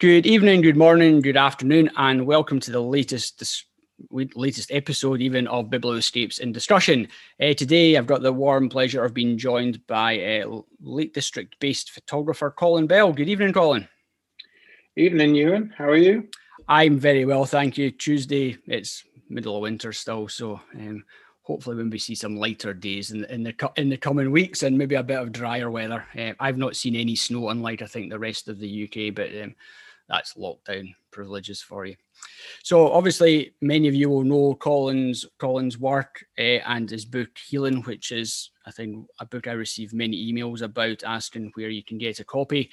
Good evening, good morning, good afternoon, and welcome to the latest episode even of Biblioscapes in Discussion. Today I've got the warm pleasure of being joined by Lake District-based photographer Colin Bell. Good evening, Colin. Evening, Ewan. How are you? I'm very well, thank you. Tuesday, it's middle of winter still, so hopefully when we see some lighter days in the coming weeks and maybe a bit of drier weather. I've not seen any snow, unlike I think the rest of the UK, but that's lockdown privileges for you. So obviously many of you will know Colin's work and his book Healing, which is, I think, a book I received many emails about asking where you can get a copy.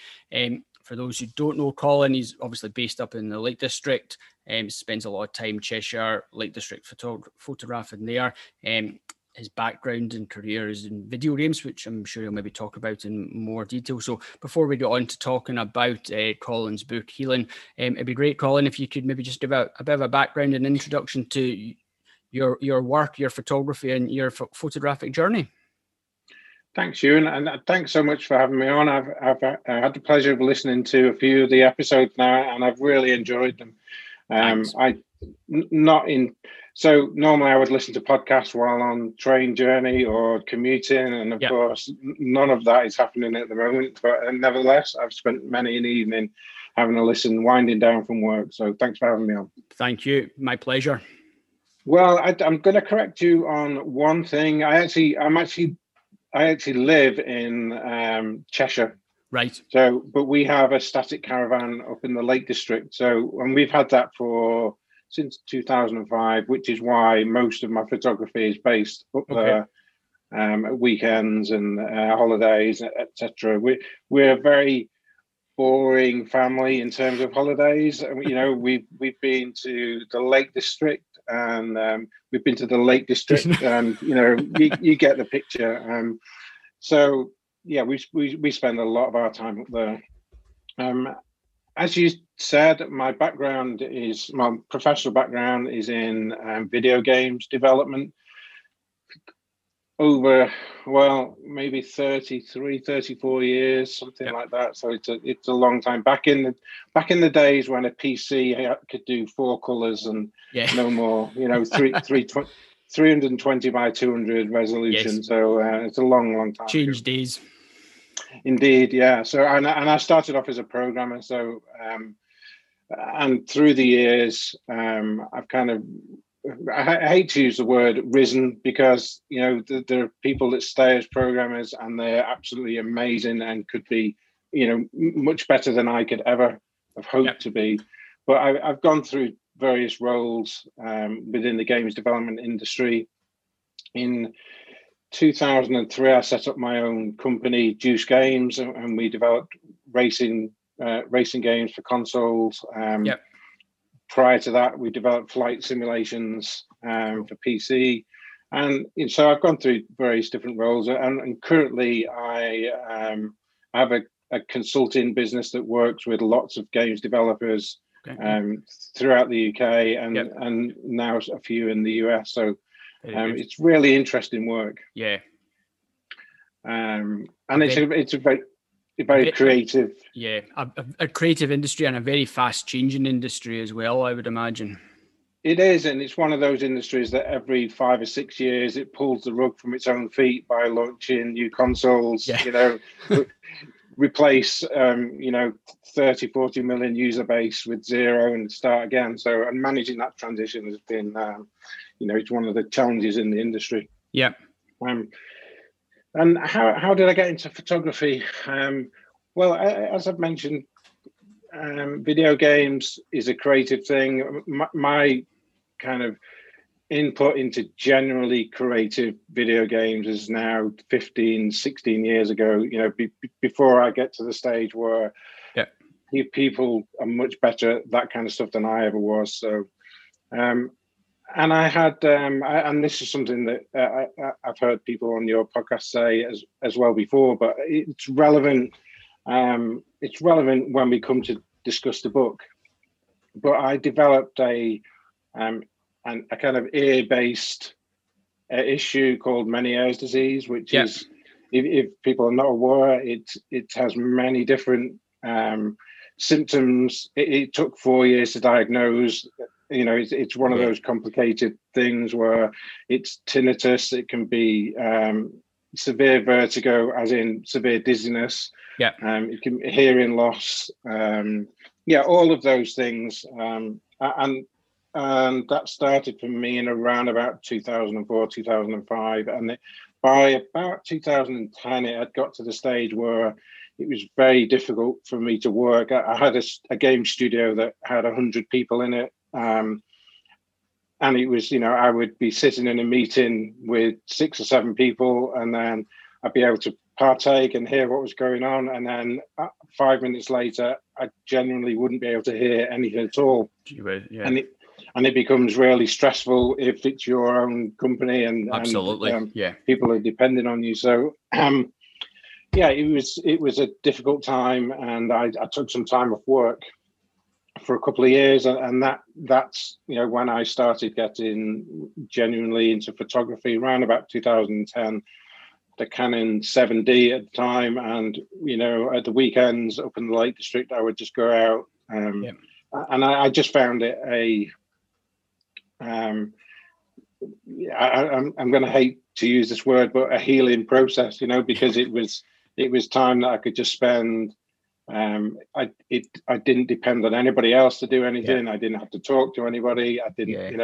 For those who don't know Colin, he's obviously based up in the Lake District, spends a lot of time Cheshire, Lake District photographing there. His background and career is in video games, which I'm sure he'll maybe talk about in more detail. So before we get on to talking about Colin's book, Healing, it'd be great, Colin, if you could maybe just give a bit of a background and introduction to your work, your photography and your photographic journey. Thanks, Ewan, and thanks so much for having me on. I've had the pleasure of listening to a few of the episodes now, and I've really enjoyed them. So normally I would listen to podcasts while on train journey or commuting, and of course none of that is happening at the moment. But nevertheless, I've spent many an evening having a listen, winding down from work. So thanks for having me on. Thank you, my pleasure. Well, I'm going to correct you on one thing. I actually live in Cheshire, right? So, but we have a static caravan up in the Lake District. So, and we've had that since 2005, which is why most of my photography is based up there, at weekends and holidays, etc. We're a very boring family in terms of holidays. You know, we've been to the Lake District. And we've been to the Lake District, and you know, you get the picture. So yeah, we spend a lot of our time up there. As you said, my professional background is in video games development. Over, well, maybe 33, 34 years, something like that. So it's a long time. Back in the days when a PC could do four colors and no more, you know, 320 by 200 resolution. Yes. So it's a long, long time. Change days. Indeed, yeah. So and I started off as a programmer. So and through the years, I've kind of. I hate to use the word risen, because, you know, there are people that stay as programmers and they're absolutely amazing and could be, you know, much better than I could ever have hoped to be. But I've gone through various roles within the games development industry. In 2003, I set up my own company, Juice Games, and we developed racing games for consoles. Prior to that, we developed flight simulations for PC. And so I've gone through various different roles. And currently I have a consulting business that works with lots of games developers throughout the UK and now a few in the US. So it's really interesting work. Yeah. And it's a very creative. Yeah, a creative industry and a very fast-changing industry as well, I would imagine. It is, and it's one of those industries that every 5 or 6 years it pulls the rug from its own feet by launching new consoles, you know, replace, you know, 30, 40 million user base with zero and start again. So, and managing that transition has been, you know, it's one of the challenges in the industry. Yeah. And how did I get into photography? Well, as I've mentioned, video games is a creative thing. My kind of input into generally creative video games is now 15, 16 years ago, you know, before I get to the stage where people are much better at that kind of stuff than I ever was. So, and I had, and this is something that I've heard people on your podcast say as well before, but it's relevant. It's relevant when we come to discuss the book. But I developed a kind of ear-based issue called Meniere's disease, which is, if people are not aware, it has many different symptoms it took 4 years to diagnose. You know, it's one of those complicated things where it's tinnitus. It can be severe vertigo, as in severe dizziness. Yeah. It can be hearing loss. All of those things. And that started for me in around about 2004, 2005. And by about 2010, it had got to the stage where it was very difficult for me to work. I had a game studio that had 100 people in it. And it was, you know, I would be sitting in a meeting with 6 or 7 people, and then I'd be able to partake and hear what was going on. And then 5 minutes later, I genuinely wouldn't be able to hear anything at all. And it becomes really stressful if it's your own company and absolutely, people are depending on you. So, it was a difficult time, and I took some time off work for a couple of years, and that's when I started getting genuinely into photography around about 2010, the Canon 7d at the time, and at the weekends up in the Lake District I would just go out, and I just found it I'm going to hate to use this word, but a healing process, because it was time that I could just spend. I didn't depend on anybody else to do anything. Yeah. I didn't have to talk to anybody. I didn't,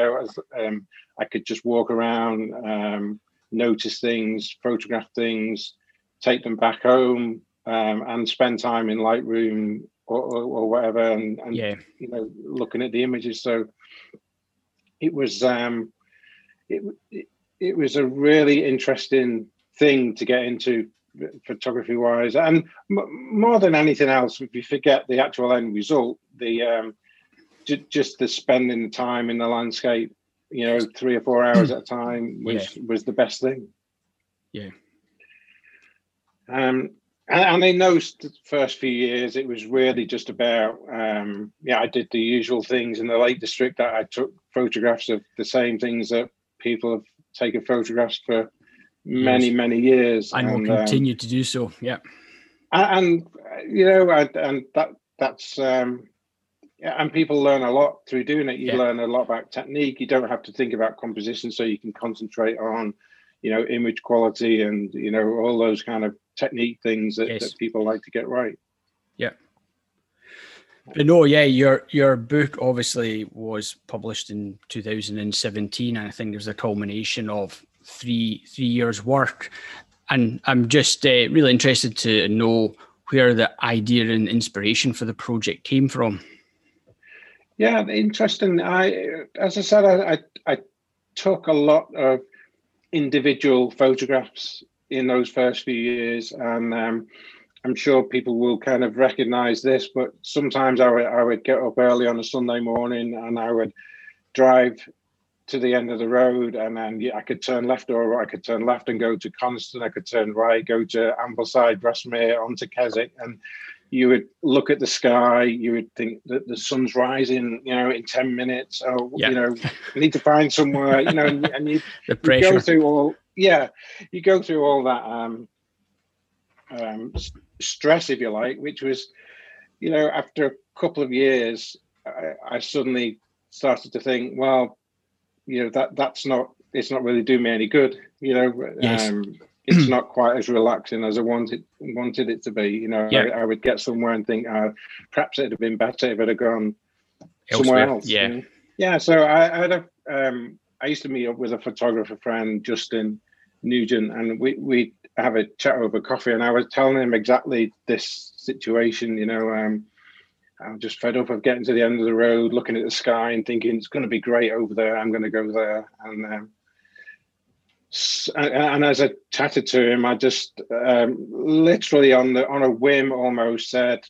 I could just walk around, notice things, photograph things, take them back home, and spend time in Lightroom or whatever, and looking at the images. So it was, it was a really interesting thing to get into, photography wise, and more than anything else, if you forget the actual end result, the just the spending time in the landscape, 3 or 4 hours at a time, which was the best thing. And in those first few years, it was really just about I did the usual things in the Lake District. That I took photographs of the same things that people have taken photographs for many years, and will continue to do so. And people learn a lot through doing it. You learn a lot about technique. You don't have to think about composition, so you can concentrate on image quality and all those kind of technique things that people like to get right. But no, your book obviously was published in 2017, and I think there's a culmination of three years work, and I'm just really interested to know where the idea and inspiration for the project came from. Interesting. I took a lot of individual photographs in those first few years, and I'm sure people will kind of recognize this, but sometimes I would get up early on a Sunday morning, and I would drive to the end of the road, and then I could turn left, or I could turn left and go to Coniston. I could turn right, go to Ambleside, Grasmere, onto Keswick, and you would look at the sky. You would think that the sun's rising, in 10 minutes. I need to find somewhere, and you go through all, that stress, if you like, which was, after a couple of years, I suddenly started to think, well, it's not really doing me any good. It's not quite as relaxing as I wanted it to be. I would get somewhere and think, perhaps it'd have been better if I'd have gone somewhere else. So I used to meet up with a photographer friend, Justin Nugent, and we have a chat over coffee, and I was telling him exactly this situation. I'm just fed up of getting to the end of the road, looking at the sky and thinking it's going to be great over there. I'm going to go there. And as I chatted to him, I just literally on a whim almost said,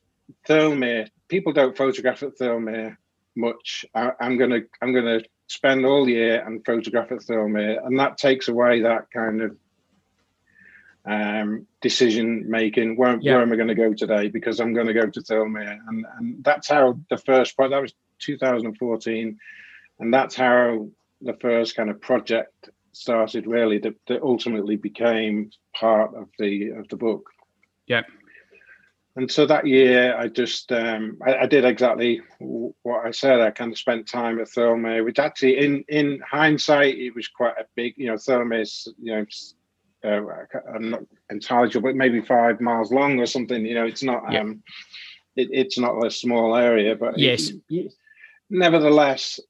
Thirlmere, people don't photograph at Thirlmere much. I'm going to spend all year and photograph at Thirlmere. And that takes away that kind of decision making. Where am I going to go today? Because I'm going to go to Thirlmere, and that's how the first project. That was 2014, and that's how the first kind of project started. Really, that ultimately became part of the book. Yeah. And so that year, I just I did exactly what I said. I kind of spent time at Thirlmere, which actually, in hindsight, it was quite a big, Thirlmere's, I'm not entirely sure, but maybe 5 miles long or something. It's not it's not a small area, but yes. Nevertheless,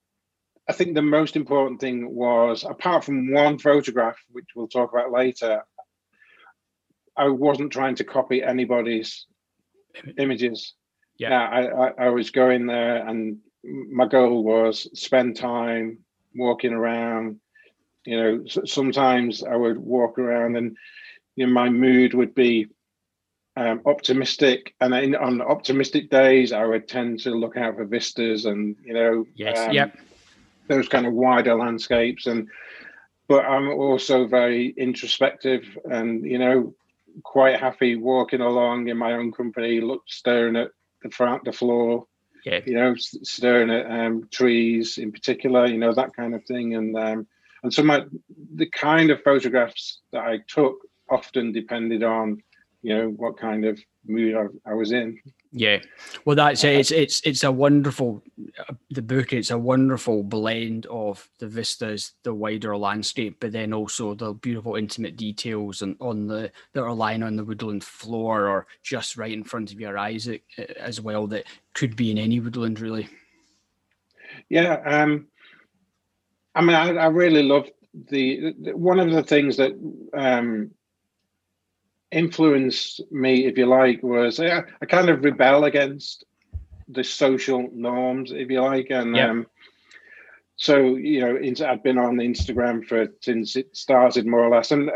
I think the most important thing was, apart from one photograph, which we'll talk about later, I wasn't trying to copy anybody's images. I was going there, and my goal was spend time walking around. Sometimes I would walk around, and my mood would be optimistic, and then on optimistic days I would tend to look out for vistas and those kind of wider landscapes. And but I'm also very introspective, and quite happy walking along in my own company, staring at the floor, staring at trees in particular, that kind of thing. And so the kind of photographs that I took often depended on, what kind of mood I was in. Yeah, well, that's it. It's a wonderful, the book. It's a wonderful blend of the vistas, the wider landscape, but then also the beautiful intimate details and that are lying on the woodland floor or just right in front of your eyes as well. That could be in any woodland, really. Yeah, I mean, I really loved the one of the things that influenced me, if you like, was I kind of rebel against the social norms, if you like, and so I've been on Instagram since it started, more or less, and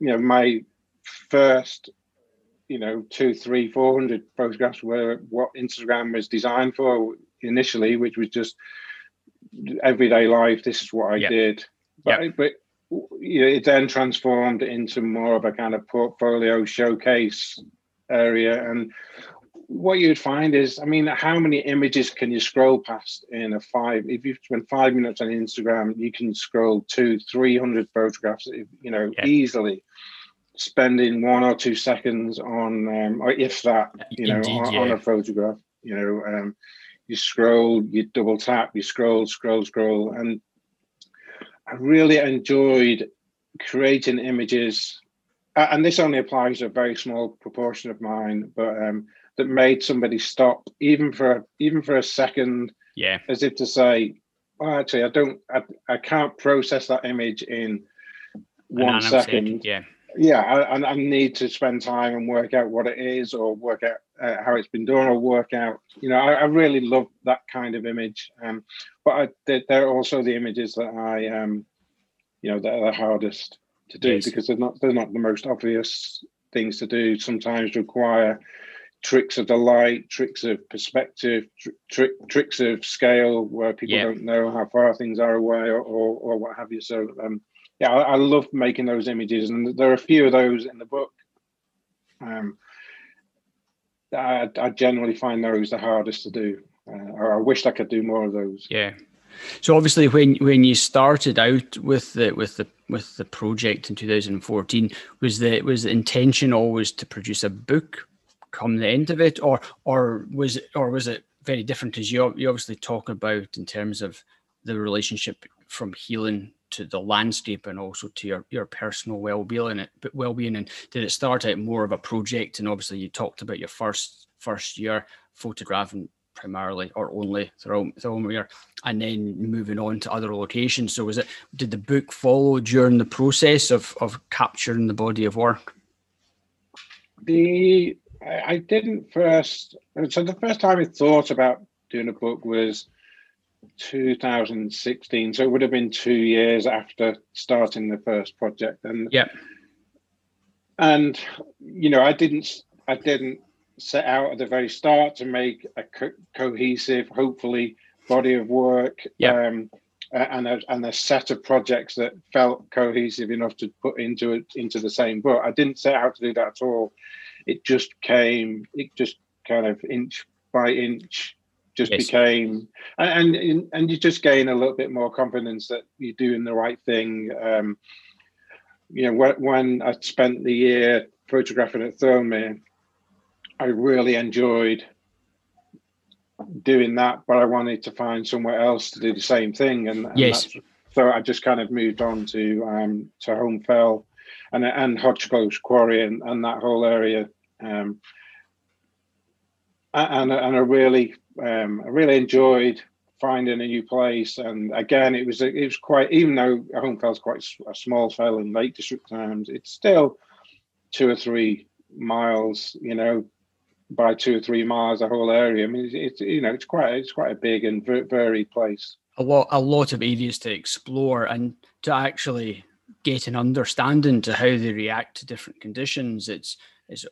my first 200, 300, 400 photographs were what Instagram was designed for initially, which was just everyday life. This is what I did, but it then transformed into more of a kind of portfolio showcase area. And what you'd find is, I mean, how many images can you scroll past in a if you spend 5 minutes on Instagram, you can scroll 200, 300 photographs, easily, spending 1 or 2 seconds on, or if that, on a photograph, you scroll, you double tap, you scroll. And I really enjoyed creating images, and this only applies to a very small proportion of mine, but that made somebody stop even for a second, as if to say, "Oh, actually, I can't process that image in 1 second. I need to spend time and work out what it is, or work out how it's been done, or work out." I really love that kind of image, but they're also the images that I, that are the hardest to do, because they're not the most obvious things to do. Sometimes require tricks of the light, tricks of perspective, tricks of scale, where people don't know how far things are away, or what have you. So I love making those images, and there are a few of those in the book. I generally find those the hardest to do, or I wished I could do more of those. Yeah. So obviously, when you started out with the project in 2014, was the intention always to produce a book come the end of it, or was it very different? As you obviously talk about in terms of the relationship from healing to the landscape and also to your personal well-being. And did it start out more of a project? And obviously you talked about your first year photographing primarily or only Thirlmere, and then moving on to other locations. So did the book follow during the process of capturing the body of work? The first time I thought about doing a book was 2016, so it would have been 2 years after starting the first project. And I didn't set out at the very start to make a cohesive, hopefully, body of work, and a set of projects that felt cohesive enough to put into the same book. I didn't set out to do that at all. It just kind of inch by inch became, and you just gain a little bit more confidence that you're doing the right thing. When I spent the year photographing at Thirlmere, I really enjoyed doing that, but I wanted to find somewhere else to do the same thing. And yes. So I just kind of moved on to Holme Fell and Hodge Close Quarry and that whole area. And I really enjoyed finding a new place. And again, it was quite, even though Holme Fell's quite a small fell in Lake District terms, it's still 2 or 3 miles, you know, by 2 or 3 miles, the whole area. I mean, it's quite a big and varied place. A lot of areas to explore and to actually get an understanding to how they react to different conditions. It's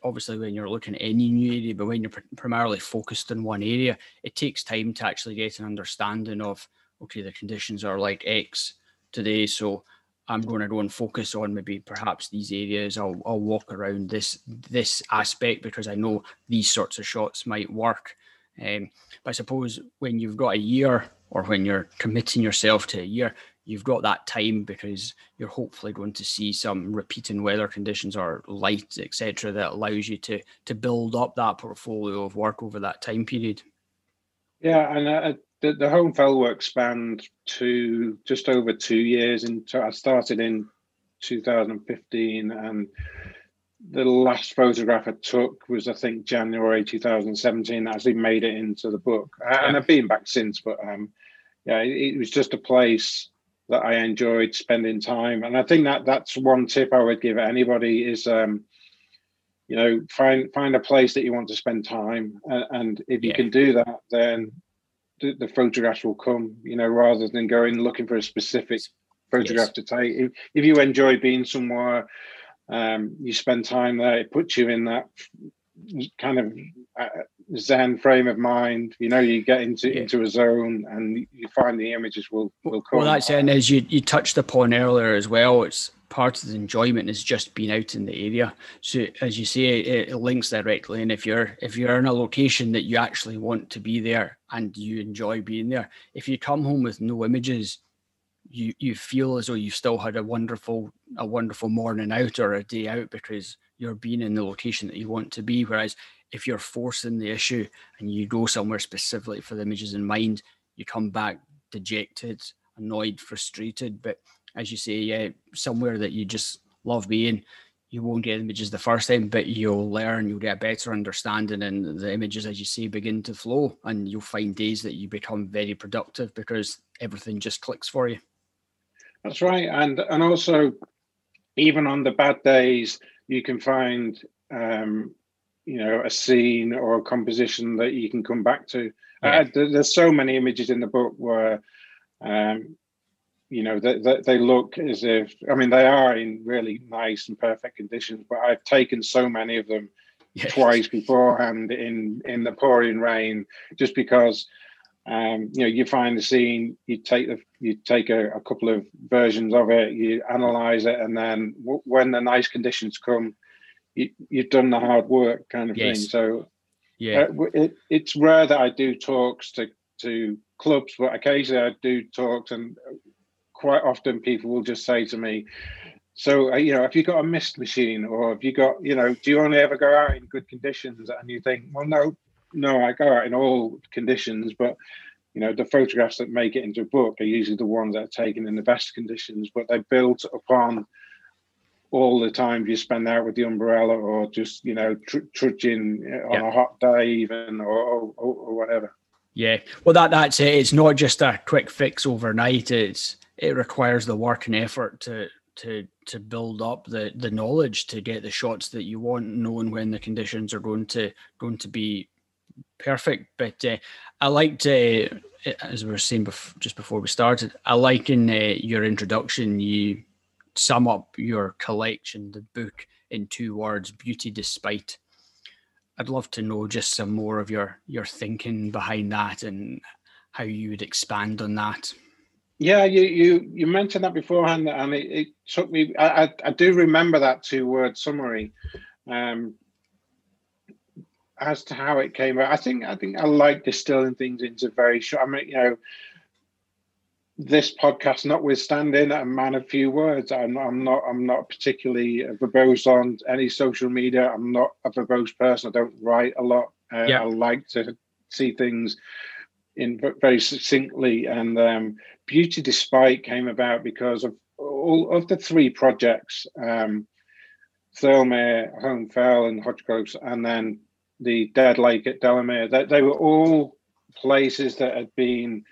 obviously when you're looking at any new area, but when you're primarily focused on one area, it takes time to actually get an understanding of, okay, the conditions are like X today, so I'm going to go and focus on maybe perhaps these areas. I'll walk around this aspect because I know these sorts of shots might work. But I suppose when you've got a year, or when you're committing yourself to a year, you've got that time because you're hopefully going to see some repeating weather conditions or light, etc., that allows you to build up that portfolio of work over that time period. Yeah, and the Holme Fell work spanned to just over 2 years, and I started in 2015, and the last photograph I took was, I think, January 2017. That actually made it into the book, and I've been back since. But it was just a place that I enjoyed spending time, and I think that's one tip I would give anybody is, find a place that you want to spend time, and if you can do that, then the photographs will come, you know, rather than going looking for a specific photograph to take. If you enjoy being somewhere, you spend time there, it puts you in that kind of zen frame of mind, you know, you get into a zone and you find the images will come. Well, that's it, and as you touched upon earlier as well, it's part of the enjoyment is just being out in the area. So as you say, it links directly, and if you're in a location that you actually want to be there and you enjoy being there, if you come home with no images, you feel as though you've still had a wonderful morning out or a day out because you're being in the location that you want to be. Whereas if you're forcing the issue and you go somewhere specifically for the images in mind, you come back dejected, annoyed, frustrated. But as you say, somewhere that you just love being, you won't get images the first time, but you'll learn, you'll get a better understanding, and the images, as you say, begin to flow, and you'll find days that you become very productive because everything just clicks for you. That's right. And also, even on the bad days, you can find, a scene or a composition that you can come back to. Yeah. There's so many images in the book where, they look as if, I mean, they are in really nice and perfect conditions, but I've taken so many of them twice beforehand in the pouring rain, just because, you find the scene, you take a couple of versions of it, you analyze it, and then when the nice conditions come, you've done the hard work kind of thing. So it's rare that I do talks to clubs, but occasionally I do talks, and quite often people will just say to me, so, have you got a mist machine, or have you got, do you only ever go out in good conditions? And you think, well, no, I go out in all conditions, but the photographs that make it into a book are usually the ones that are taken in the best conditions, but they build upon all the time you spend out with the umbrella, or just trudging on a hot day even, or whatever. Yeah, well, that's it. It's not just a quick fix overnight. It requires the work and effort to build up the knowledge to get the shots that you want, knowing when the conditions are going to be perfect. But I liked, as we were saying just before we started, I like in your introduction, you sum up your collection, the book, in 2 words: beauty despite. I'd love to know just some more of your thinking behind that and how you would expand on that. Yeah, you mentioned that beforehand, and it took me. I do remember that 2-word summary as to how it came. I think I like distilling things into very short. I mean, this podcast notwithstanding, a man of few words. I'm not particularly verbose on any social media. I'm not a verbose person. I don't write a lot. I like to see things in very succinctly. And Beauty Despite came about because of all of the three projects, Thirlmere, Holme Fell, and Hodge Close, and then the Dead Lake at Delamere. They were all places that had been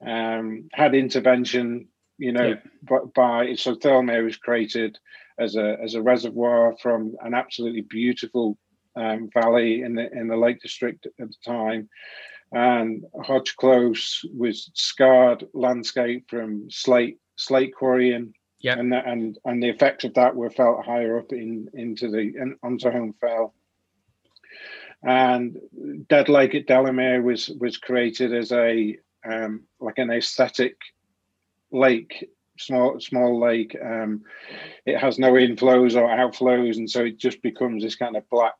had intervention, so Thirlmere was created as a reservoir from an absolutely beautiful valley in the Lake District at the time, and Hodge Close was scarred landscape from slate quarrying, and the effects of that were felt higher up onto Holme Fell. And Dead Lake at Delamere was created as a like an aesthetic lake, small lake. It has no inflows or outflows, and so it just becomes this kind of black.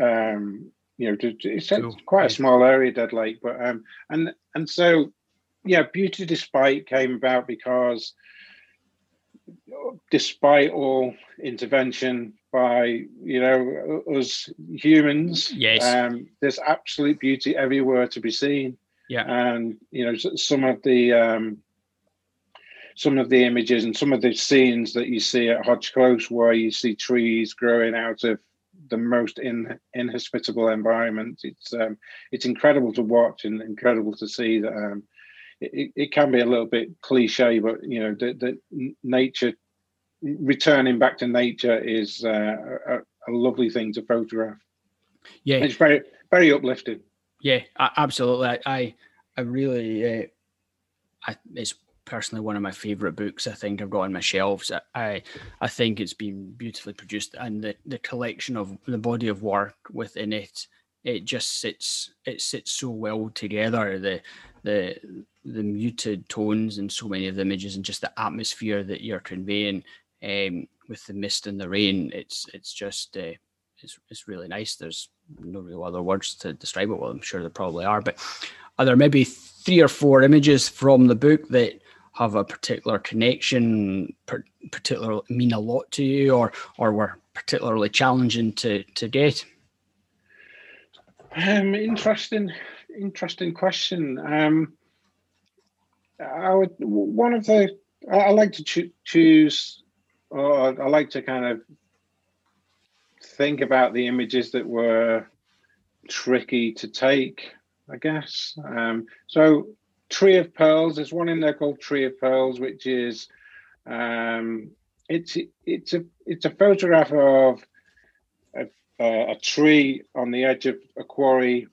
It's quite a small area, Dead Lake, but and so Beauty Despite came about because, despite all intervention by us humans, there's absolute beauty everywhere to be seen. Yeah, and some of the images and some of the scenes that you see at Hodge Close, where you see trees growing out of the most inhospitable environment, it's incredible to watch and incredible to see that. It can be a little bit cliche, but the nature, returning back to nature is a lovely thing to photograph. Yeah, and it's very, very uplifting. Yeah, absolutely. I really it's personally one of my favourite books I think I've got on my shelves. I think it's been beautifully produced, and the collection of the body of work within it, it just sits so well together. The muted tones in so many of the images, and just the atmosphere that you're conveying with the mist and the rain. It's really nice. There's no real other words to describe it. Well, I'm sure there probably are, but are there maybe 3 or 4 images from the book that have a particular connection, particularly mean a lot to you, or were particularly challenging to get? Interesting question. I like to kind of think about the images that were tricky to take, I guess. So Tree of Pearls, there's one in there called Tree of Pearls, which is it's a photograph of a tree on the edge of a quarry,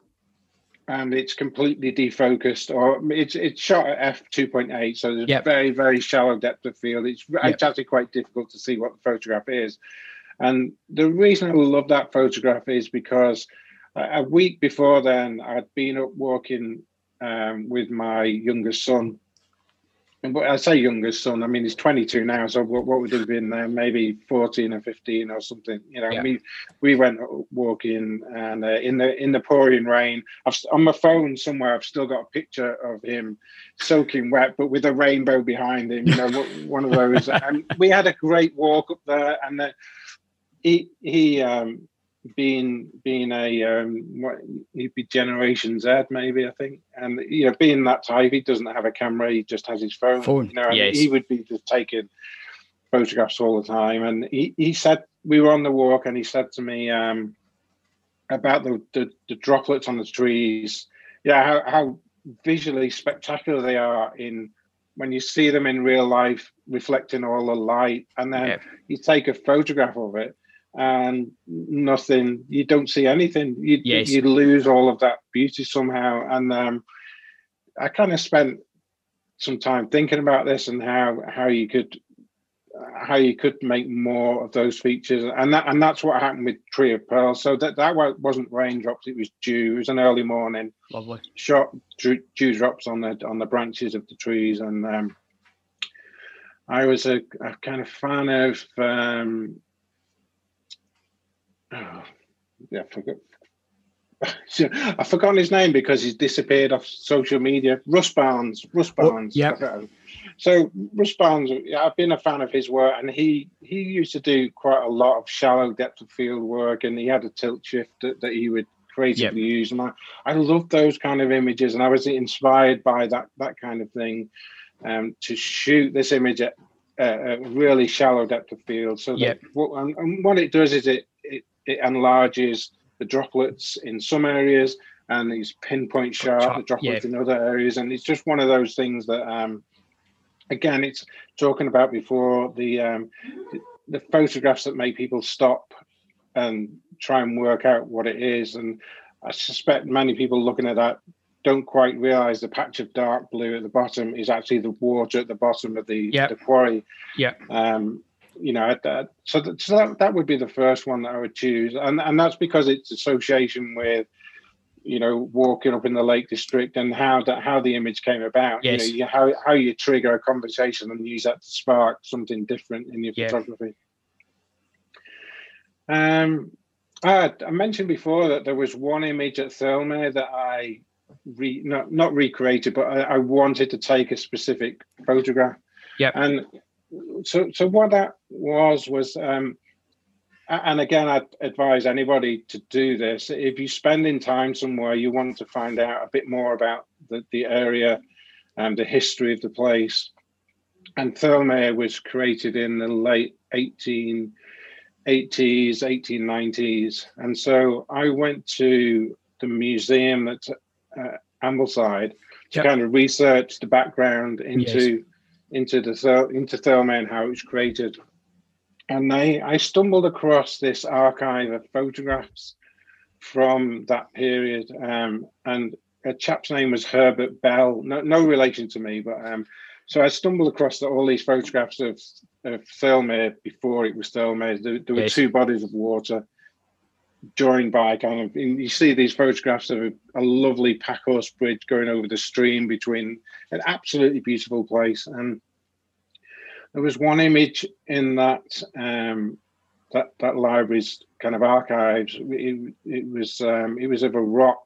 and it's completely defocused, or it's shot at f2.8, so there's very, very shallow depth of field. It's actually quite difficult to see what the photograph is. And the reason I love that photograph is because a week before then, I'd been up walking with my youngest son. And I say youngest son, I mean, he's 22 now, so what would have been maybe 14 or 15 or something. We went walking, and in the pouring rain, on my phone somewhere, I've still got a picture of him soaking wet, but with a rainbow behind him, one of those. And we had a great walk up there, and he being a he'd be Generation Z maybe, I think, and being that type, he doesn't have a camera, he just has his phone. He would be just taking photographs all the time. And he said, we were on the walk, and he said to me about the droplets on the trees, how visually spectacular they are in when you see them in real life reflecting all the light, and then you take a photograph of it and nothing, you don't see anything. You lose all of that beauty somehow. And I kind of spent some time thinking about this, and how you could make more of those features, and that's what happened with Tree of Pearls. So that wasn't raindrops; it was dew. It was an early morning, lovely shot, dewdrops on the branches of the trees. And I was a kind of fan of. I've forgotten his name because he's disappeared off social media. Russ Barnes. So Russ Barnes, I've been a fan of his work, and he used to do quite a lot of shallow depth of field work, and he had a tilt shift that he would creatively use. And I love those kind of images, and I was inspired by that kind of thing to shoot this image at a really shallow depth of field. So and what it does is it enlarges the droplets in some areas, and he's pinpoint sharp the droplets in other areas. And it's just one of those things that, again, it's talking about before the photographs that make people stop and try and work out what it is. And I suspect many people looking at that don't quite realize the patch of dark blue at the bottom is actually the water at the bottom of the quarry. Yeah. So that would be the first one that I would choose. And that's because it's association with, walking up in the Lake District and how the image came about. Yes. How you trigger a conversation and use that to spark something different in your photography. I mentioned before that there was one image at Thirlmere that I not recreated, but I wanted to take a specific photograph. Yeah. And so what that was and again, I'd advise anybody to do this. If you're spending time somewhere, you want to find out a bit more about the area and the history of the place. And Thirlmere was created in the late 1880s, 1890s. And so I went to the museum that's Ambleside to kind of research the background into Thirlmere and how it was created. And I stumbled across this archive of photographs from that period, and a chap's name was Herbert Bell, no relation to me, but so I stumbled across all these photographs of Thirlmere before it was Thirlmere. There were two bodies of water joined by you see these photographs of a lovely pack horse bridge going over the stream between an absolutely beautiful place. And there was one image in that library's kind of archives. It was of a rock,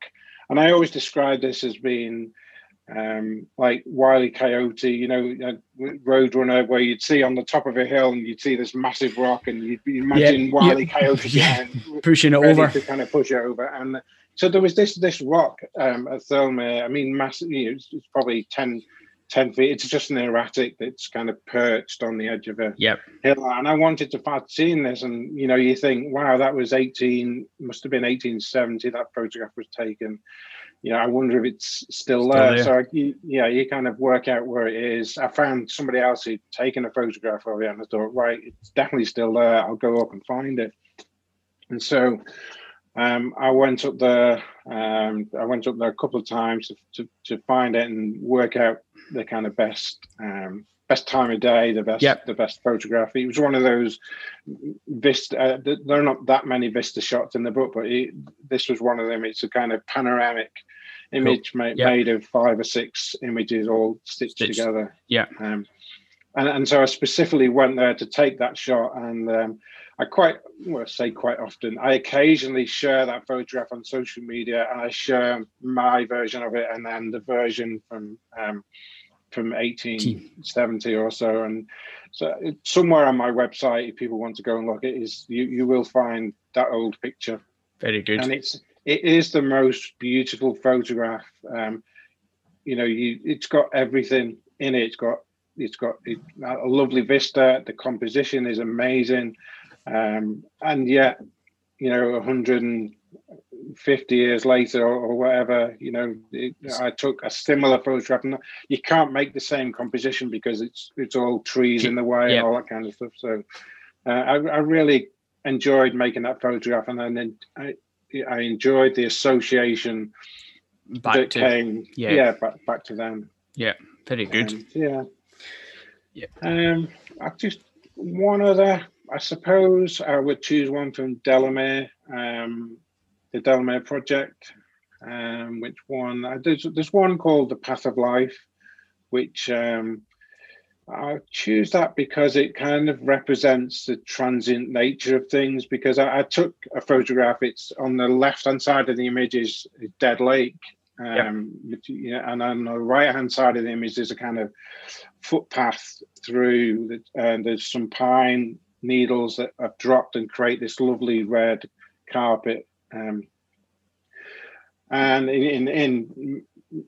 and I always describe this as being like Wile E. Coyote, Roadrunner, where you'd see on the top of a hill and you'd see this massive rock, and you'd imagine Wile E. Coyote pushing it over to kind of push it over. And so there was this rock at Thirlmere. I mean, massive. It's probably 10 feet. It's just an erratic that's kind of perched on the edge of a hill. And I wanted to start seeing this, and you think, wow, that was must have been 1870 that photograph was taken. I wonder if it's still there. Yeah. So you kind of work out where it is. I found somebody else who'd taken a photograph of it, and I thought, right, it's definitely still there. I'll go up and find it. And so I went up there. A couple of times to find it and work out the kind of best time of day, the best photograph. It was one of those vista. There are not that many vista shots in the book, but this was one of them. It's a kind of panoramic image made of 5 or 6 images all stitched together. Yeah. And so I specifically went there to take that shot. And quite often, I occasionally share that photograph on social media, and I share my version of it and then the version from 1870 or so. And so somewhere on my website, if people want to go and look, you will find that old picture. Very good. And it is the most beautiful photograph. It's got everything in it. It's got a lovely vista. The composition is amazing. And yet, 150 years later or whatever, I took a similar photograph, and you can't make the same composition because it's all trees in the way and all that kind of stuff. So I really enjoyed making that photograph, and then I enjoyed the association back to them. Yeah, very good. Just one other. I suppose I would choose one from Delamere, the Delamere project. Which one? There's one called The Path of Life, which I choose that because it kind of represents the transient nature of things. Because I took a photograph. It's on the left hand side of the image is Dead Lake, And on the right hand side of the image there's a kind of footpath through, and there's some pine needles that have dropped and create this lovely red carpet, and in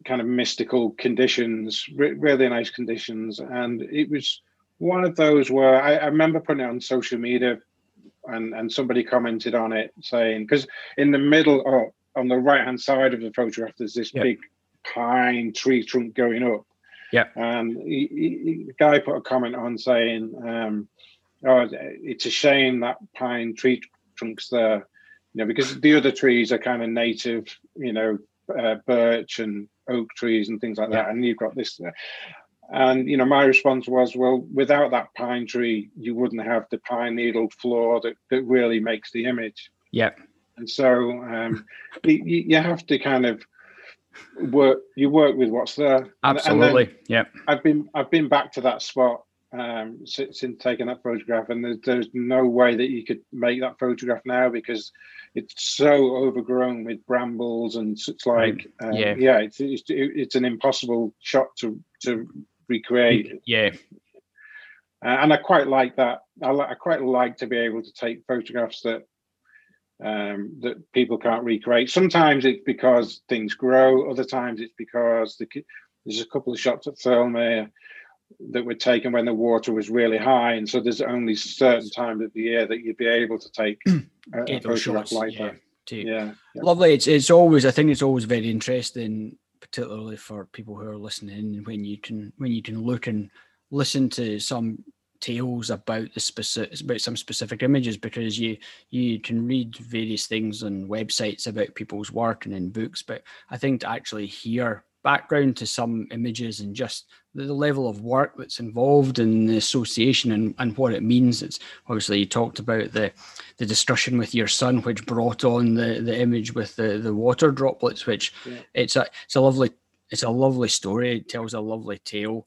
kind of mystical conditions, really nice conditions. And it was one of those where I remember putting it on social media, and somebody commented on it saying, because in the middle or on the right hand side of the photograph there's this big pine tree trunk going up, and the guy put a comment on saying, oh, it's a shame that pine tree trunk's there, you know, because the other trees are kind of native, you know, birch and oak trees and things like that, and you've got this there. And you know, my response was, well, without that pine tree you wouldn't have the pine needle floor that really makes the image. And so you have to kind of work with what's there. Absolutely. And I've been back to that spot since taking that photograph, and there's no way that you could make that photograph now because it's so overgrown with brambles, and it's like it's an impossible shot to recreate. And I quite like that. I quite like to be able to take photographs that people can't recreate. Sometimes it's because things grow, other times it's because there's a couple of shots at Thirlmere that were taken when the water was really high, and so there's only certain times of the year that you'd be able to take a photograph like that. Lovely. It's always very interesting, particularly for people who are listening, when you can look and listen to some tales about some specific images, because you can read various things on websites about people's work and in books, but I think to actually hear background to some images and just the level of work that's involved in the association and what it means. It's obviously, you talked about the discussion with your son, which brought on the image with the water droplets, which it's a lovely story. It tells a lovely tale,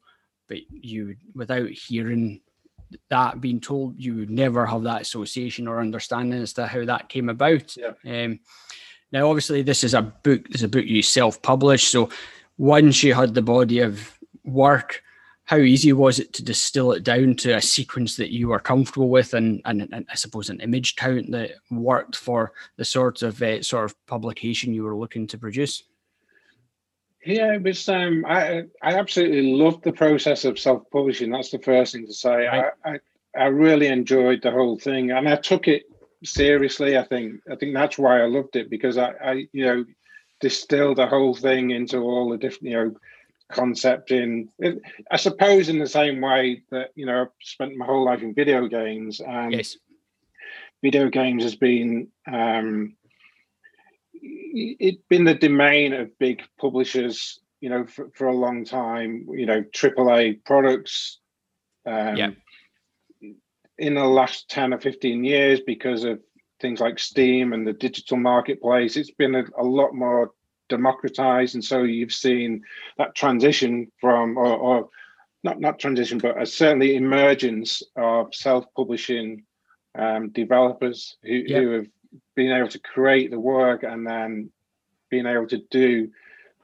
but you, without hearing that being told, you would never have that association or understanding as to how that came about. Now, obviously, this is a book. This is a book you self-published. So, once you had the body of work, how easy was it to distill it down to a sequence that you were comfortable with, and I suppose an image count that worked for the sort of publication you were looking to produce? Yeah, it was. I absolutely loved the process of self-publishing. That's the first thing to say. Right. I really enjoyed the whole thing, and I took it seriously. I think that's why I loved it, because I you know, distilled the whole thing into all the different, you know, concept in it, I suppose, in the same way that, you know, I've spent my whole life in video games, and video games has been it's been the domain of big publishers, you know, for a long time, you know, AAA products, in the last 10 or 15 years, because of things like Steam and the digital marketplace, it's been a lot more democratized. And so you've seen that transition from, or not transition, but a certainly emergence of self-publishing developers who have been able to create the work and then being able to do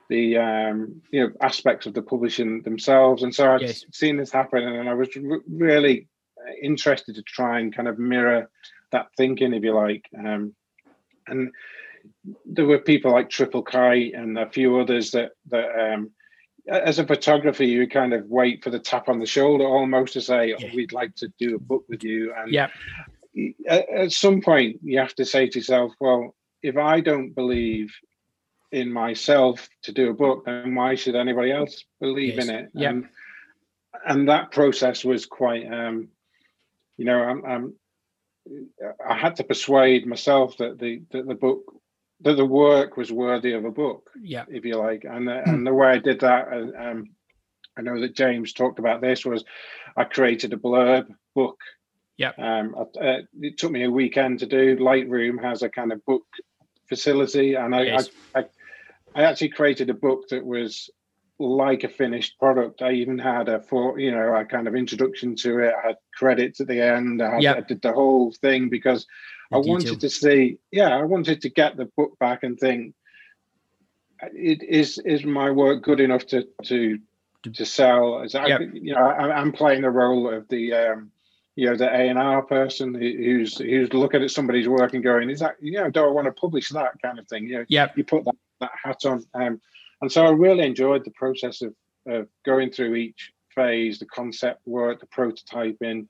the you know, aspects of the publishing themselves. And so I've seen this happen, and I was really interested to try and kind of mirror that thinking, if you like, and there were people like Triple Kai and a few others that as a photographer you kind of wait for the tap on the shoulder almost to say, oh, we'd like to do a book with you, and at some point you have to say to yourself, well, if I don't believe in myself to do a book, then why should anybody else believe in it? And that process was quite, you know, I had to persuade myself that the work was worthy of a book, if you like. And the way I did that, I know that James talked about this, was I created a blurb book. It took me a weekend to do. Lightroom has a kind of book facility, and I actually created a book that was like a finished product. I even had a kind of introduction to it. I had credits at the end. I did the whole thing because I wanted to get the book back and think, Is my work good enough to sell? Is that, yep. You know, I'm playing the role of the you know, the A&R person who's looking at somebody's work and going, is that, you know, do I want to publish that kind of thing? You know, yep. You put that hat on, and so I really enjoyed the process of going through each phase, the concept work, the prototyping,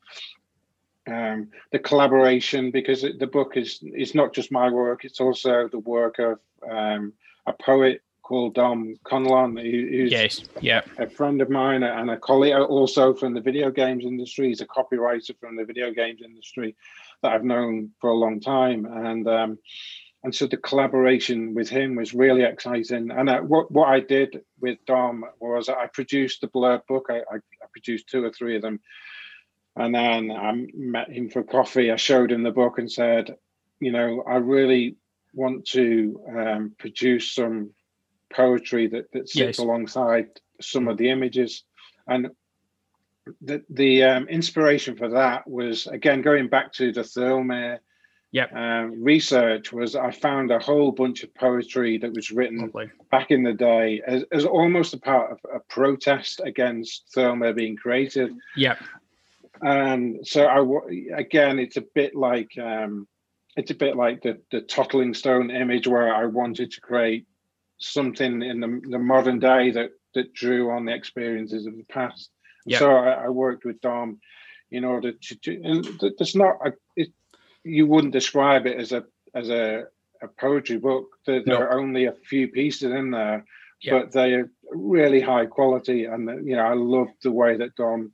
the collaboration, because the book is not just my work; it's also the work of a poet called Dom Conlon, who's yes. yep. a friend of mine and a colleague, also from the video games industry. He's a copywriter from the video games industry that I've known for a long time, and so the collaboration with him was really exciting. And what I did with Dom was I produced the blurb book. I produced two or three of them. And then I met him for coffee. I showed him the book and said, you know, I really want to produce some poetry that sits yes. alongside some of the images. And the inspiration for that was, again, going back to the Thirlmere yep. Research, was I found a whole bunch of poetry that was written Lovely. Back in the day as almost a part of a protest against Thirlmere being created. Yeah. And so again, it's a bit like the Tottling Stone image, where I wanted to create something in the modern day that drew on the experiences of the past. Yep. So I worked with Dom in order to and there's not you wouldn't describe it as a poetry book. There are only a few pieces in there, yep. but they are really high quality. And you know, I loved the way that Dom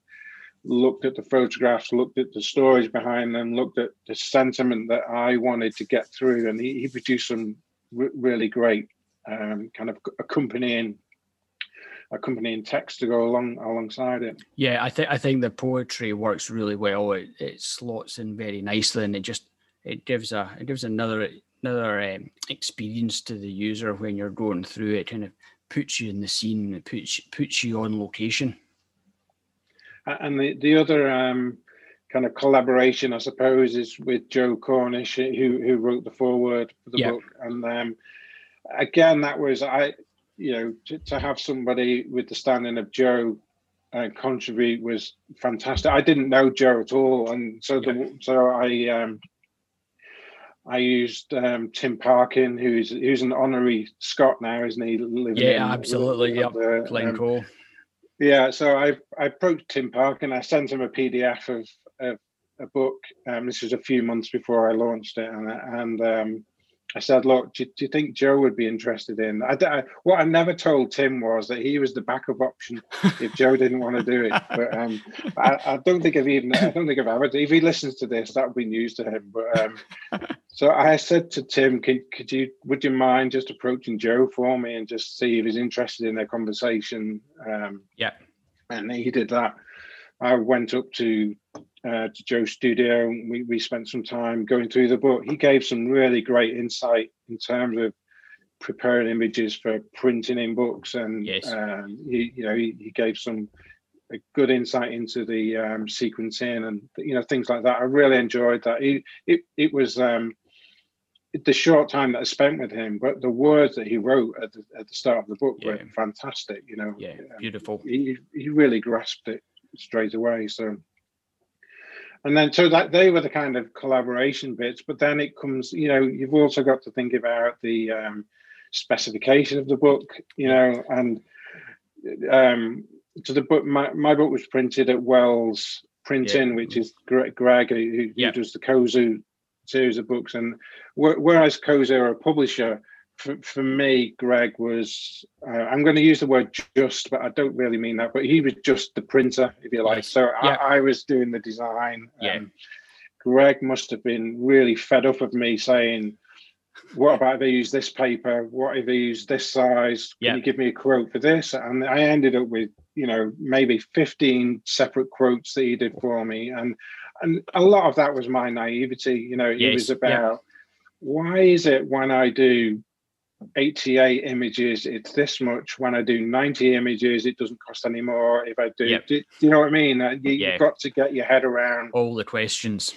looked at the photographs, looked at the stories behind them, looked at the sentiment that I wanted to get through. And he produced some really great kind of accompanying text to go alongside it. Yeah, I think the poetry works really well. It slots in very nicely, and it gives another experience to the user when you're going through it. Kind of puts you in the scene, it puts you on location. And the other kind of collaboration, I suppose, is with Joe Cornish, who wrote the foreword for the yeah. book. And again, that was you know, to have somebody with the standing of Joe contribute was fantastic. I didn't know Joe at all, and so yeah. I used Tim Parkin, who's an honorary Scot now, isn't he? Living yeah, in, absolutely. Yeah, Glencore. Yeah, so I approached Tim Parkin. I sent him a PDF of a book. This was a few months before I launched it, and I said, "Look, do you think Joe would be interested in?" What I never told Tim was that he was the backup option if Joe didn't want to do it. But I don't think I've ever. If he listens to this, that would be news to him. But so I said to Tim, "Would you mind just approaching Joe for me and just see if he's interested in their conversation?" Yeah, and he did that. I went up to Joe's studio, and we spent some time going through the book. He gave some really great insight in terms of preparing images for printing in books, and yes. He gave some good insight into the sequencing and, you know, things like that. I really enjoyed that. It was the short time that I spent with him, but the words that he wrote at the start of the book yeah. were fantastic. You know, yeah, beautiful. He really grasped it straight away. So. And then, so that they were the kind of collaboration bits, but then it comes, you know, you've also got to think about the specification of the book, you know, and so the book, my book was printed at Wells Printing, yeah. which is Greg, who yeah. does the Kozu series of books. And whereas Kozu are a publisher, for me, Greg was, I'm going to use the word just, but I don't really mean that, but he was just the printer, if you like. Yes. So yeah. I was doing the design. Yeah. Greg must have been really fed up of me saying, what about if I use this paper? What if I use this size? Can yeah. you give me a quote for this? And I ended up with, you know, maybe 15 separate quotes that he did for me. And a lot of that was my naivety. You know, yes. it was about, yeah. why is it when I do 88 images it's this much, when I do 90 images it doesn't cost any more, if I do yep. do you know what I mean? You've yeah. got to get your head around all the questions.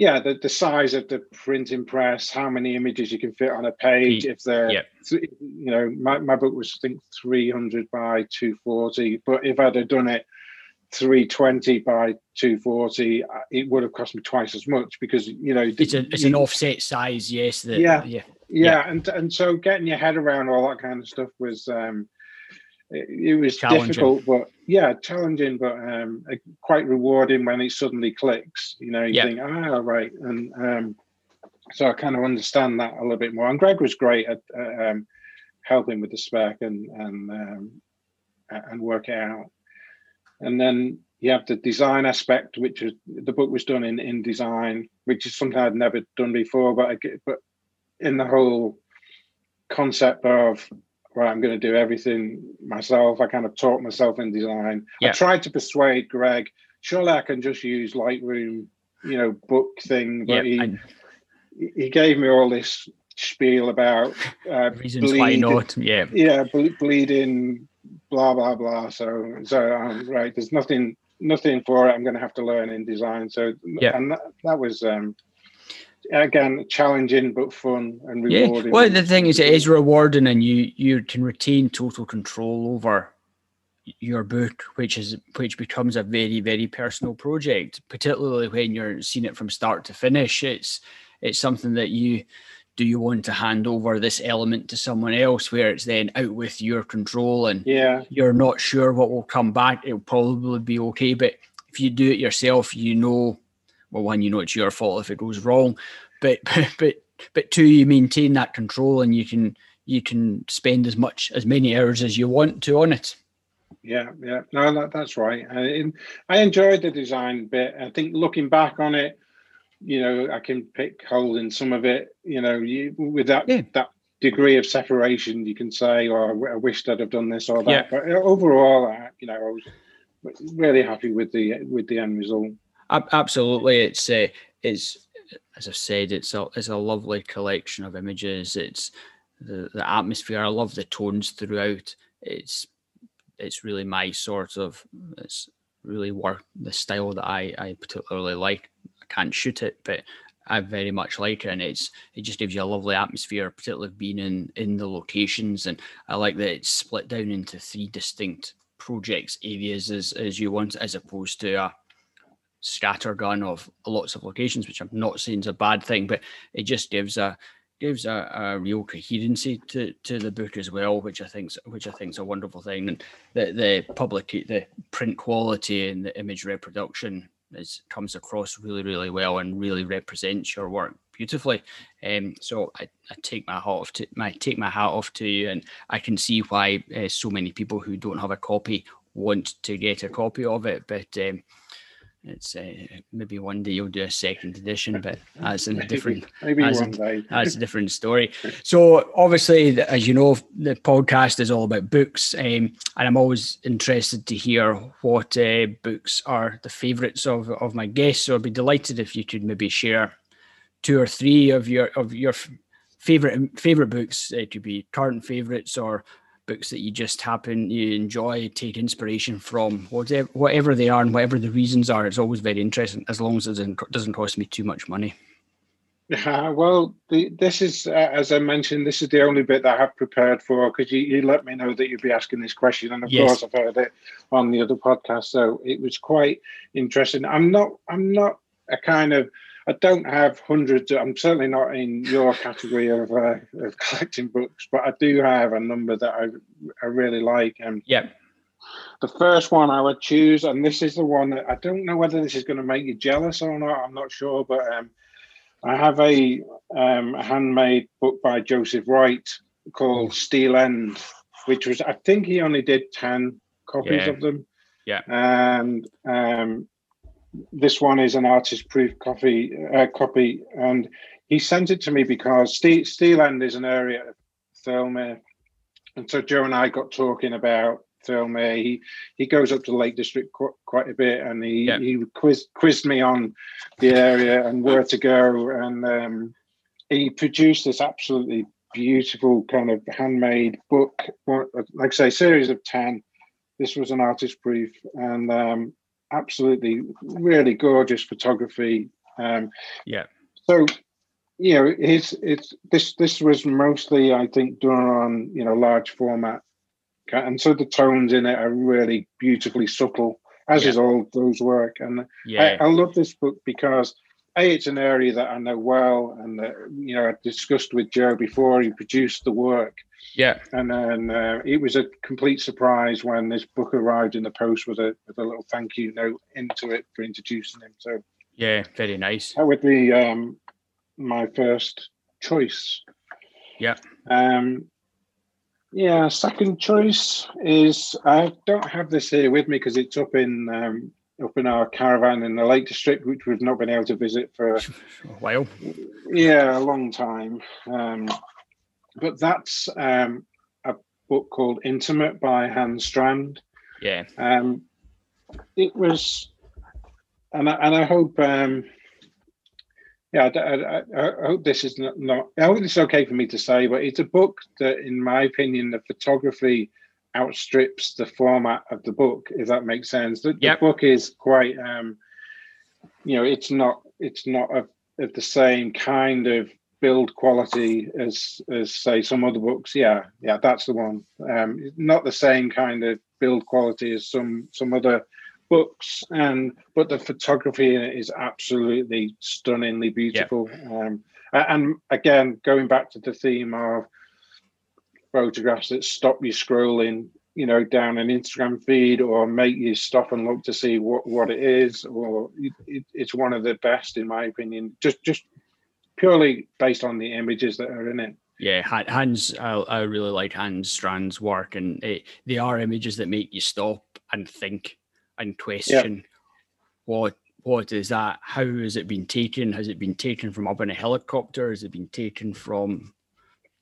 yeah, the size of the printing press, how many images you can fit on a page. If they're, yeah, you know, my book was, I think, 300 by 240. But if I'd have done it 320 by 240, it would have cost me twice as much, because, you know, it's an offset size. Yes. And so getting your head around all that kind of stuff was, it was difficult, but yeah, challenging, but quite rewarding when it suddenly clicks. You know, you think, right. And so I kind of understand that a little bit more. And Greg was great at helping with the spec and work it out. And then you have the design aspect, which is, the book was done in design, which is something I'd never done before. But in the whole concept of, right, I'm going to do everything myself. I kind of taught myself in design. Yeah. I tried to persuade Greg, surely I can just use Lightroom, you know, book thing. But he gave me all this spiel about reasons why not. Yeah, bleeding, blah blah blah. So right, there's nothing for it. I'm going to have to learn in design. So yeah, and that was. Again, challenging but fun and rewarding. Yeah. Well, the thing is, it is rewarding, and you can retain total control over your book, which becomes a very, very personal project. Particularly when you're seeing it from start to finish, it's something that you want to hand over this element to someone else, where it's then out with your control, and you're not sure what will come back. It'll probably be okay, but if you do it yourself, you know. Well, one, you know it's your fault if it goes wrong, but two, you maintain that control, and you can spend as many hours as you want to on it. Yeah, no, that's right. I enjoyed the design bit. I think looking back on it, you know, I can pick hole in some of it. You know, that degree of separation, you can say, "Oh, I wished I'd have done this or that." Yeah. But overall, I was really happy with the end result. Absolutely, it's as I've said, it's a lovely collection of images. It's the atmosphere. I love the tones throughout. It's really my sort of. It's really the style that I particularly like. I can't shoot it, but I very much like it, and it just gives you a lovely atmosphere, particularly being in the locations. And I like that it's split down into three distinct projects areas as you want, as opposed to a scattergun of lots of locations, which I'm not saying is a bad thing, but it just gives a real coherency to the book as well, which I think is a wonderful thing. And the print quality and the image reproduction comes across really, really well and really represents your work beautifully. So I take my hat off to you, and I can see why so many people who don't have a copy want to get a copy of it, but it's maybe one day you'll do a second edition, but that's a different story. So obviously, as you know, the podcast is all about books, and I'm always interested to hear what books are the favourites of my guests. So I'd be delighted if you could maybe share two or three of your favourite books. It could be current favourites or books that you enjoy, take inspiration from, whatever they are and whatever the reasons are. It's always very interesting, as long as it doesn't cost me too much money. Well, this is, as I mentioned, this is the only bit that I have prepared for, because you let me know that you'd be asking this question, and of course I've heard it on the other podcast, so it was quite interesting. I'm not a kind of, I don't have hundreds. I'm certainly not in your category of collecting books, but I do have a number that I really like. The first one I would choose, and this is the one that I don't know whether this is going to make you jealous or not. I'm not sure, but I have a handmade book by Joseph Wright called Steel End, which was, I think he only did 10 copies of them. Yeah, and this one is an artist-proof copy, and he sent it to me because Steel End is an area of Thirlmere, and so Joe and I got talking about Thirlmere. He goes up to the Lake District quite a bit, and he quizzed me on the area and where to go, and he produced this absolutely beautiful kind of handmade book, like I say, series of 10. This was an artist-proof, and absolutely really gorgeous photography, So, you know, this was mostly, I think, done on, you know, large format. And so the tones in it are really beautifully subtle, as is all those work. And I love this book because, A, it's an area that I know well, and that, you know, I discussed with Joe before he produced the work. Yeah. And then it was a complete surprise when this book arrived in the post with a little thank you note into it for introducing him. So yeah, very nice. That would be my first choice. Yeah. Yeah, second choice is, I don't have this here with me because it's up in our caravan in the Lake District, which we've not been able to visit for a while. Yeah, a long time. But that's a book called Intimate by Hans Strand. Yeah. It was, and I hope, I hope this is not, I hope it's okay for me to say, but it's a book that, in my opinion, the photography outstrips the format of the book, if that makes sense. The book is quite, you know, it's not of the same kind of build quality as say some other books. Yeah, that's the one. Not the same kind of build quality as some other books, but the photography in it is absolutely stunningly beautiful. Yep. And again, going back to the theme of photographs that stop you scrolling, you know, down an Instagram feed, or make you stop and look to see what it is, or it's one of the best, in my opinion, just purely based on the images that are in it. Yeah, Hans, I really like Hans Strand's work, and they are images that make you stop and think and question, what is that? How has it been taken? Has it been taken from up in a helicopter? Has it been taken from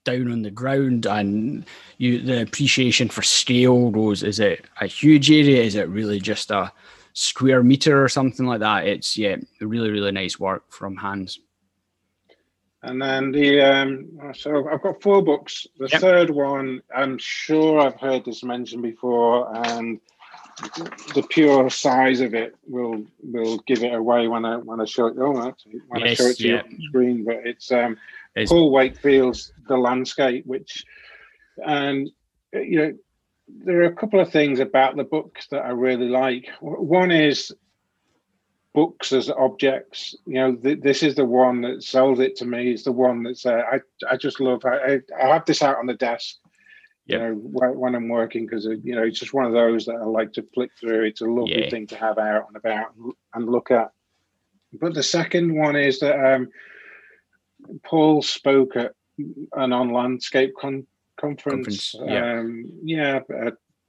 down on the ground? And the appreciation for scale goes, is it a huge area? Is it really just a square meter or something like that? It's, really, really nice work from Hans. And then so I've got four books. The third one, I'm sure I've heard this mentioned before, and the pure size of it will give it away when I show it. I show it to you on the screen, but it's Paul Wakefield's The Landscape, which, and you know, there are a couple of things about the book that I really like. One is books as objects. You know, this is the one that sold it to me. It's the one that's I just love. I have this out on the desk, you know, when I'm working, because, you know, it's just one of those that I like to flick through. It's a lovely thing to have out and about and look at. But the second one is that Paul spoke at an on landscape conference. A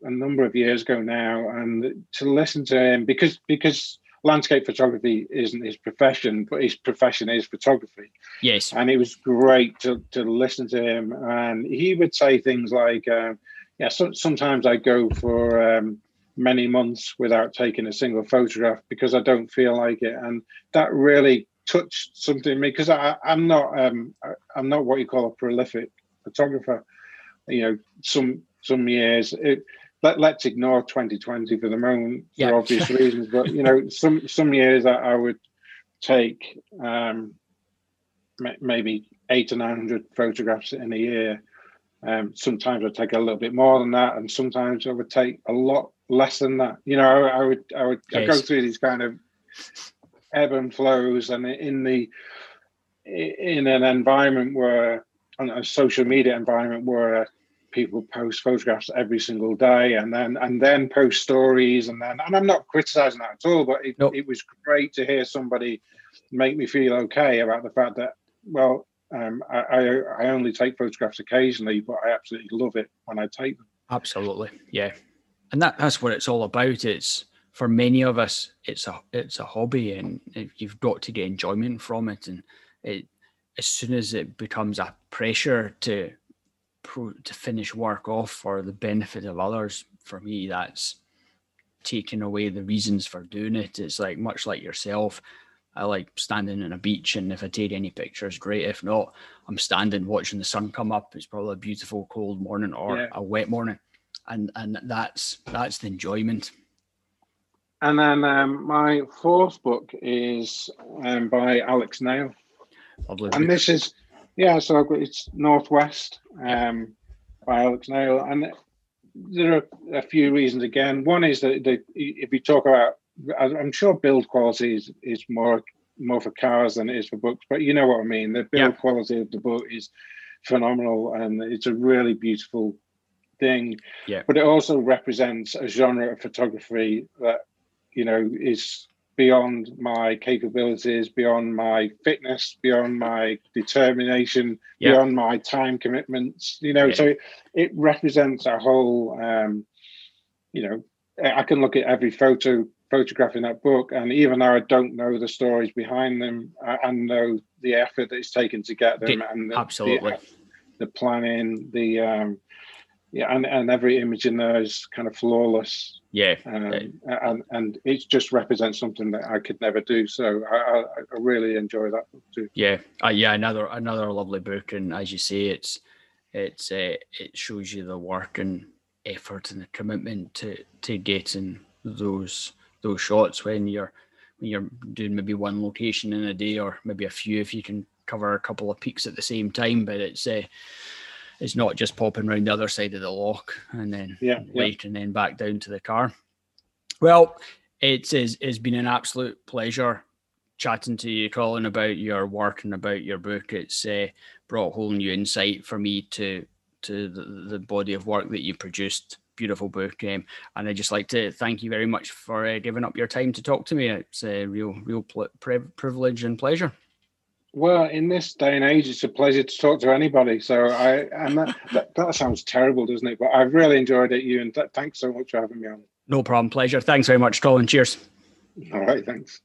number of years ago now, and to listen to him, because landscape photography isn't his profession, but his profession is photography. Yes. And it was great to listen to him. And he would say things like, sometimes I go for many months without taking a single photograph because I don't feel like it. And that really touched something in me, because I'm not what you call a prolific photographer. You know, some years... Let's ignore 2020 for the moment for obvious reasons, but you know, some years I would take maybe 800 or 900 photographs in a year. Sometimes I'd take a little bit more than that, and sometimes I would take a lot less than that. You know, I would I'd go through these kind of ebb and flows, and in an environment where, on a social media environment where people post photographs every single day and then post stories and I'm not criticizing that at all, but it was great to hear somebody make me feel okay about the fact that, well, I only take photographs occasionally, but I absolutely love it when I take them. Absolutely. Yeah. And that's what it's all about. It's, for many of us, it's a hobby, and you've got to get enjoyment from it. And as soon as it becomes a pressure to finish work off for the benefit of others, for me, that's taking away the reasons for doing it. It's like, much like yourself, I like standing on a beach, and if I take any pictures, great. If not, I'm standing watching the sun come up. It's probably a beautiful cold morning or a wet morning, and that's the enjoyment. And then my fourth book is by Alex Nail. And this is, yeah, so it's Northwest by Alex Nail. And there are a few reasons again. One is that if you talk about, I'm sure build quality is more for cars than it is for books, but you know what I mean. The build quality of the book is phenomenal, and it's a really beautiful thing. Yeah. But it also represents a genre of photography that, you know, is beyond my capabilities, beyond my fitness, beyond my determination, beyond my time commitments, you know. So it represents a whole, you know, I can look at every photograph in that book, and even though I don't know the stories behind them, I know the effort that it's taken to get them, and the planning, the and every image in there is kind of flawless. And it just represents something that I could never do. So I really enjoy that book too. Another lovely book, and as you say, it shows you the work and effort and the commitment to getting those shots when you're doing maybe one location in a day, or maybe a few if you can cover a couple of peaks at the same time. But it's not just popping round the other side of the lock and then lake and then back down to the car. Well, it's been an absolute pleasure chatting to you, Colin, about your work and about your book. It's brought a whole new insight for me to the body of work that you produced. Beautiful book. And I'd just like to thank you very much for giving up your time to talk to me. It's a real privilege and pleasure. Well, in this day and age, it's a pleasure to talk to anybody. So that sounds terrible, doesn't it? But I've really enjoyed it, Ewan. Thanks so much for having me on. No problem. Pleasure. Thanks very much, Colin. Cheers. All right. Thanks.